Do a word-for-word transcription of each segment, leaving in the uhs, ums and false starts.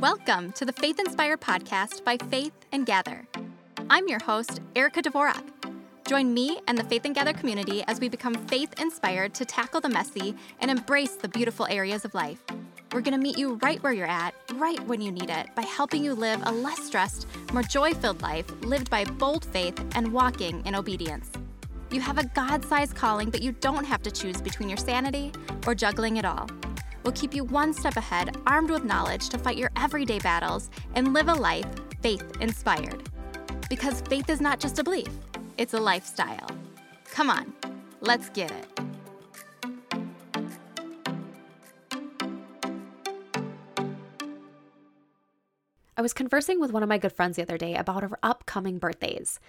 Welcome to the Faith Inspire podcast by Faith and Gather. I'm your host, Erica Dvorak. Join me and the Faith and Gather community as we become faith-inspired to tackle the messy and embrace the beautiful areas of life. We're going to meet you right where you're at, right when you need it, by helping you live a less stressed, more joy-filled life lived by bold faith and walking in obedience. You have a God-sized calling, but you don't have to choose between your sanity or juggling it all. We'll keep you one step ahead, armed with knowledge to fight your everyday battles and live a life faith-inspired. Because faith is not just a belief, it's a lifestyle. Come on, let's get it. I was conversing with one of my good friends the other day about our upcoming birthdays.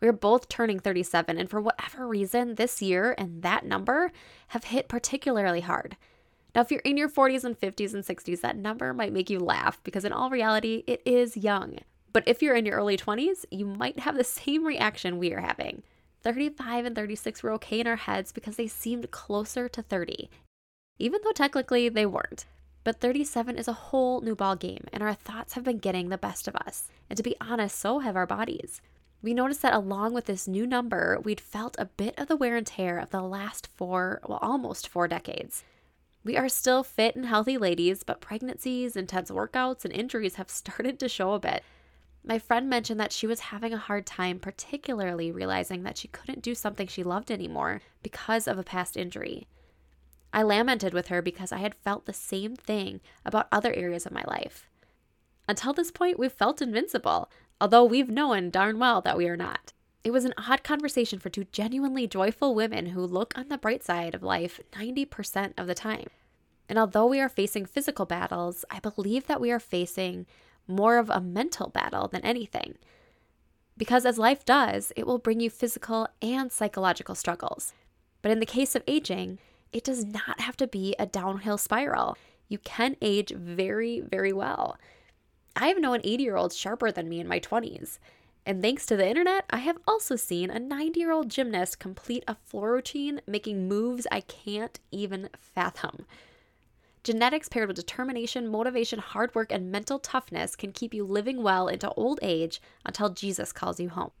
We are both turning thirty-seven, and for whatever reason, this year and that number have hit particularly hard. Now, if you're in your forties and fifties and sixties, that number might make you laugh because in all reality, it is young. But if you're in your early twenties, you might have the same reaction we are having. thirty-five and thirty-six were okay in our heads because they seemed closer to thirty, even though technically they weren't. But thirty-seven is a whole new ball game, and our thoughts have been getting the best of us. And to be honest, so have our bodies. We noticed that along with this new number, we'd felt a bit of the wear and tear of the last four, well, almost four decades. We are still fit and healthy ladies, but pregnancies, intense workouts, and injuries have started to show a bit. My friend mentioned that she was having a hard time, particularly realizing that she couldn't do something she loved anymore because of a past injury. I lamented with her because I had felt the same thing about other areas of my life. Until this point, we've felt invincible, although we've known darn well that we are not. It was an odd conversation for two genuinely joyful women who look on the bright side of life ninety percent of the time. And although we are facing physical battles, I believe that we are facing more of a mental battle than anything. Because as life does, it will bring you physical and psychological struggles. But in the case of aging, it does not have to be a downhill spiral. You can age very, very well. I have known eighty-year-olds sharper than me in my twenties. And thanks to the internet, I have also seen a ninety-year-old gymnast complete a floor routine, making moves I can't even fathom. Genetics paired with determination, motivation, hard work, and mental toughness can keep you living well into old age until Jesus calls you home.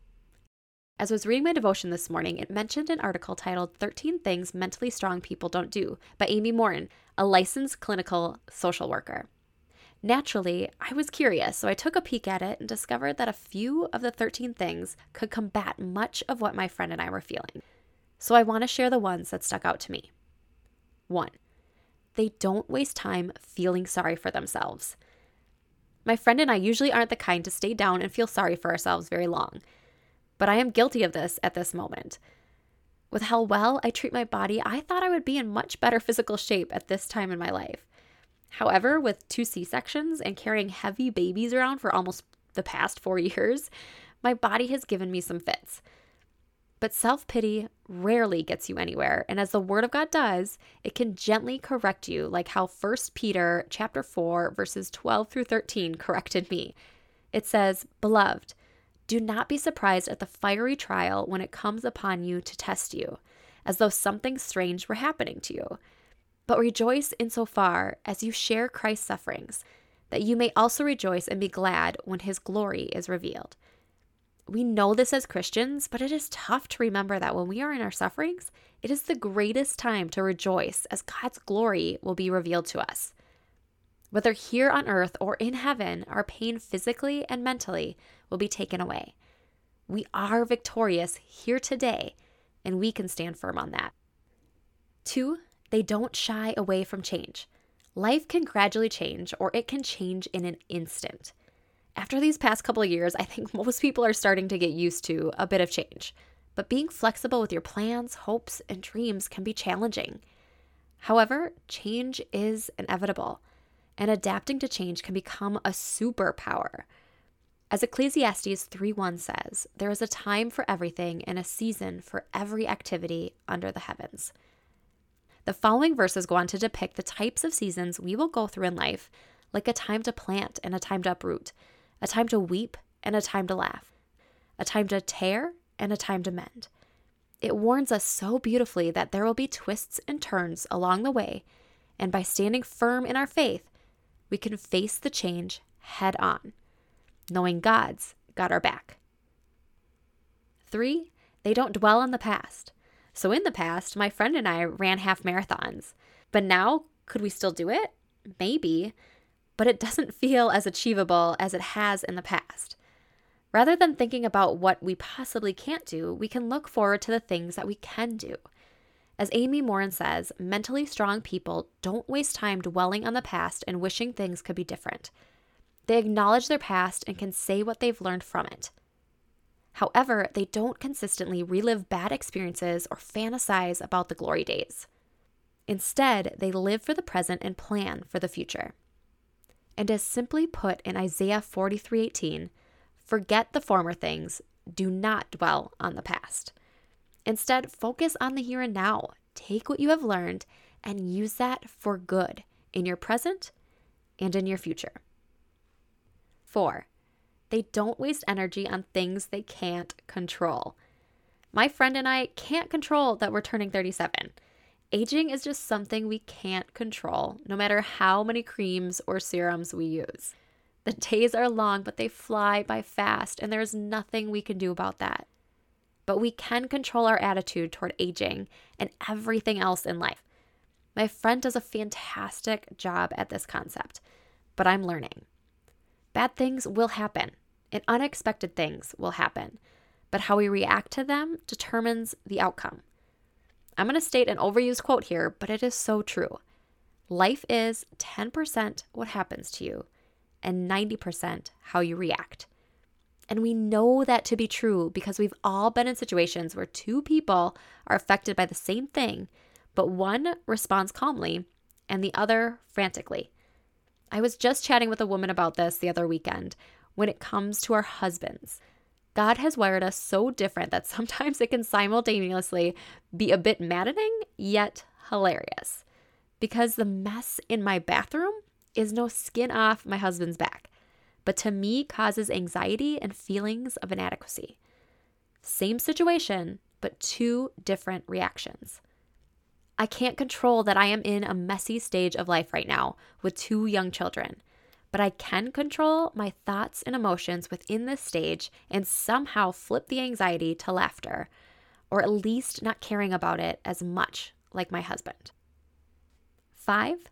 As I was reading my devotion this morning, it mentioned an article titled thirteen Things Mentally Strong People Don't Do by Amy Morin, a licensed clinical social worker. Naturally, I was curious, so I took a peek at it and discovered that a few of the thirteen things could combat much of what my friend and I were feeling. So I want to share the ones that stuck out to me. One, they don't waste time feeling sorry for themselves. My friend and I usually aren't the kind to stay down and feel sorry for ourselves very long. But I am guilty of this at this moment. With how well I treat my body, I thought I would be in much better physical shape at this time in my life. However, with two C-sections and carrying heavy babies around for almost the past four years, my body has given me some fits. But self-pity rarely gets you anywhere, and as the Word of God does, it can gently correct you, like how First Peter chapter four, verses twelve through thirteen corrected me. It says, "Beloved, do not be surprised at the fiery trial when it comes upon you to test you, as though something strange were happening to you. But rejoice insofar as you share Christ's sufferings, that you may also rejoice and be glad when his glory is revealed." We know this as Christians, but it is tough to remember that when we are in our sufferings, it is the greatest time to rejoice as God's glory will be revealed to us. Whether here on earth or in heaven, our pain physically and mentally will be taken away. We are victorious here today, and we can stand firm on that. Two, they don't shy away from change. Life can gradually change, or it can change in an instant. After these past couple of years, I think most people are starting to get used to a bit of change, but being flexible with your plans, hopes, and dreams can be challenging. However, change is inevitable. And adapting to change can become a superpower. As Ecclesiastes three one says, "There is a time for everything and a season for every activity under the heavens." The following verses go on to depict the types of seasons we will go through in life, like a time to plant and a time to uproot, a time to weep and a time to laugh, a time to tear and a time to mend. It warns us so beautifully that there will be twists and turns along the way, and by standing firm in our faith, we can face the change head on, knowing God's got our back. Three, they don't dwell on the past. So in the past, my friend and I ran half marathons, but now could we still do it? Maybe, but it doesn't feel as achievable as it has in the past. Rather than thinking about what we possibly can't do, we can look forward to the things that we can do. As Amy Morin says, mentally strong people don't waste time dwelling on the past and wishing things could be different. They acknowledge their past and can say what they've learned from it. However, they don't consistently relive bad experiences or fantasize about the glory days. Instead, they live for the present and plan for the future. And as simply put in Isaiah forty-three eighteen, forget the former things, do not dwell on the past. Instead, focus on the here and now. Take what you have learned and use that for good in your present and in your future. Four, they don't waste energy on things they can't control. My friend and I can't control that we're turning thirty-seven. Aging is just something we can't control, no matter how many creams or serums we use. The days are long, but they fly by fast, and there's nothing we can do about that. But we can control our attitude toward aging and everything else in life. My friend does a fantastic job at this concept, but I'm learning. Bad things will happen, and unexpected things will happen, but how we react to them determines the outcome. I'm going to state an overused quote here, but it is so true. Life is ten percent what happens to you and ninety percent how you react. And we know that to be true because we've all been in situations where two people are affected by the same thing, but one responds calmly and the other frantically. I was just chatting with a woman about this the other weekend when it comes to our husbands. God has wired us so different that sometimes it can simultaneously be a bit maddening yet hilarious, because the mess in my bathroom is no skin off my husband's back, but to me causes anxiety and feelings of inadequacy. Same situation, but two different reactions. I can't control that I am in a messy stage of life right now with two young children, but I can control my thoughts and emotions within this stage and somehow flip the anxiety to laughter, or at least not caring about it as much like my husband. Five,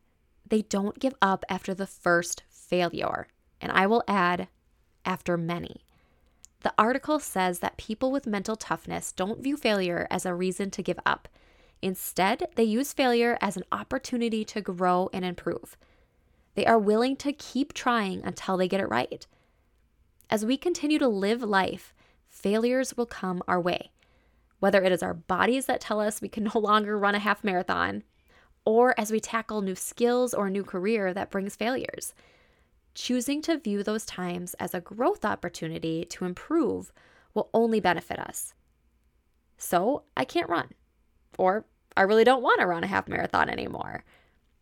they don't give up after the first failure, and I will add, after many. The article says that people with mental toughness don't view failure as a reason to give up. Instead, they use failure as an opportunity to grow and improve. They are willing to keep trying until they get it right. As we continue to live life, failures will come our way, whether it is our bodies that tell us we can no longer run a half marathon, or as we tackle new skills or a new career that brings failures. Choosing to view those times as a growth opportunity to improve will only benefit us. So I can't run, or I really don't want to run a half marathon anymore,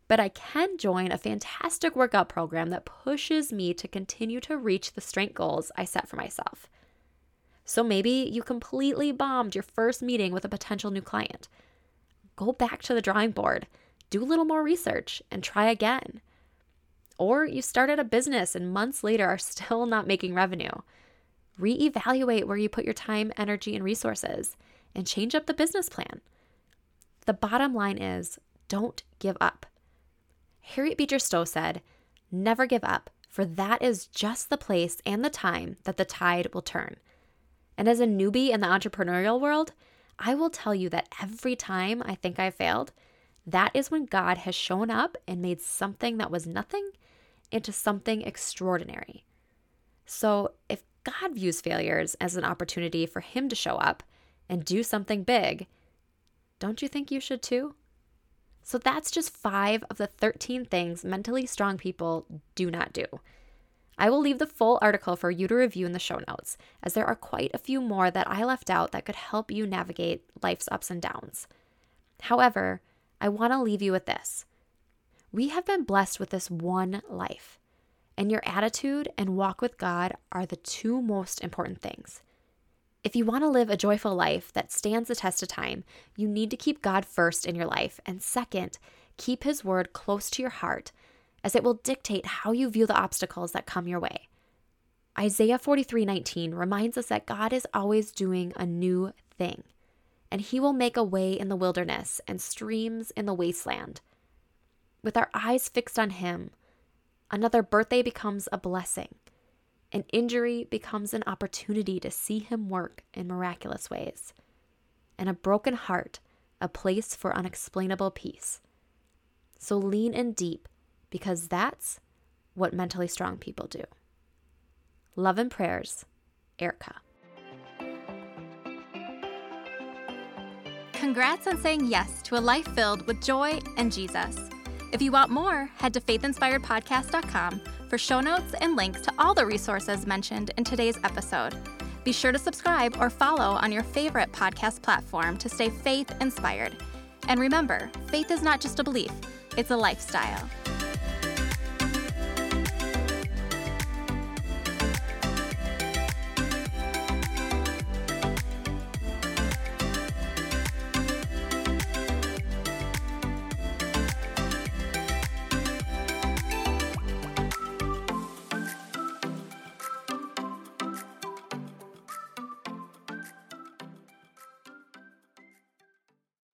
but I can join a fantastic workout program that pushes me to continue to reach the strength goals I set for myself. So maybe you completely bombed your first meeting with a potential new client. Go back to the drawing board. Do a little more research and try again. Or you started a business and months later are still not making revenue. Reevaluate where you put your time, energy, and resources and change up the business plan. The bottom line is, don't give up. Harriet Beecher Stowe said, "Never give up, for that is just the place and the time that the tide will turn." And as a newbie in the entrepreneurial world, I will tell you that every time I think I failed, that is when God has shown up and made something that was nothing into something extraordinary. So if God views failures as an opportunity for him to show up and do something big, don't you think you should too? So that's just five of the thirteen things mentally strong people do not do. I will leave the full article for you to review in the show notes, as there are quite a few more that I left out that could help you navigate life's ups and downs. However, I want to leave you with this. We have been blessed with this one life, and your attitude and walk with God are the two most important things. If you want to live a joyful life that stands the test of time, you need to keep God first in your life, and second, keep his word close to your heart as it will dictate how you view the obstacles that come your way. Isaiah forty-three nineteen reminds us that God is always doing a new thing, and he will make a way in the wilderness and streams in the wasteland. With our eyes fixed on him, another birthday becomes a blessing. An injury becomes an opportunity to see him work in miraculous ways. And a broken heart, a place for unexplainable peace. So lean in deep, because that's what mentally strong people do. Love and prayers, Erica. Congrats on saying yes to a life filled with joy and Jesus. If you want more, head to faith inspired podcast dot com for show notes and links to all the resources mentioned in today's episode. Be sure to subscribe or follow on your favorite podcast platform to stay faith inspired. And remember, faith is not just a belief, it's a lifestyle.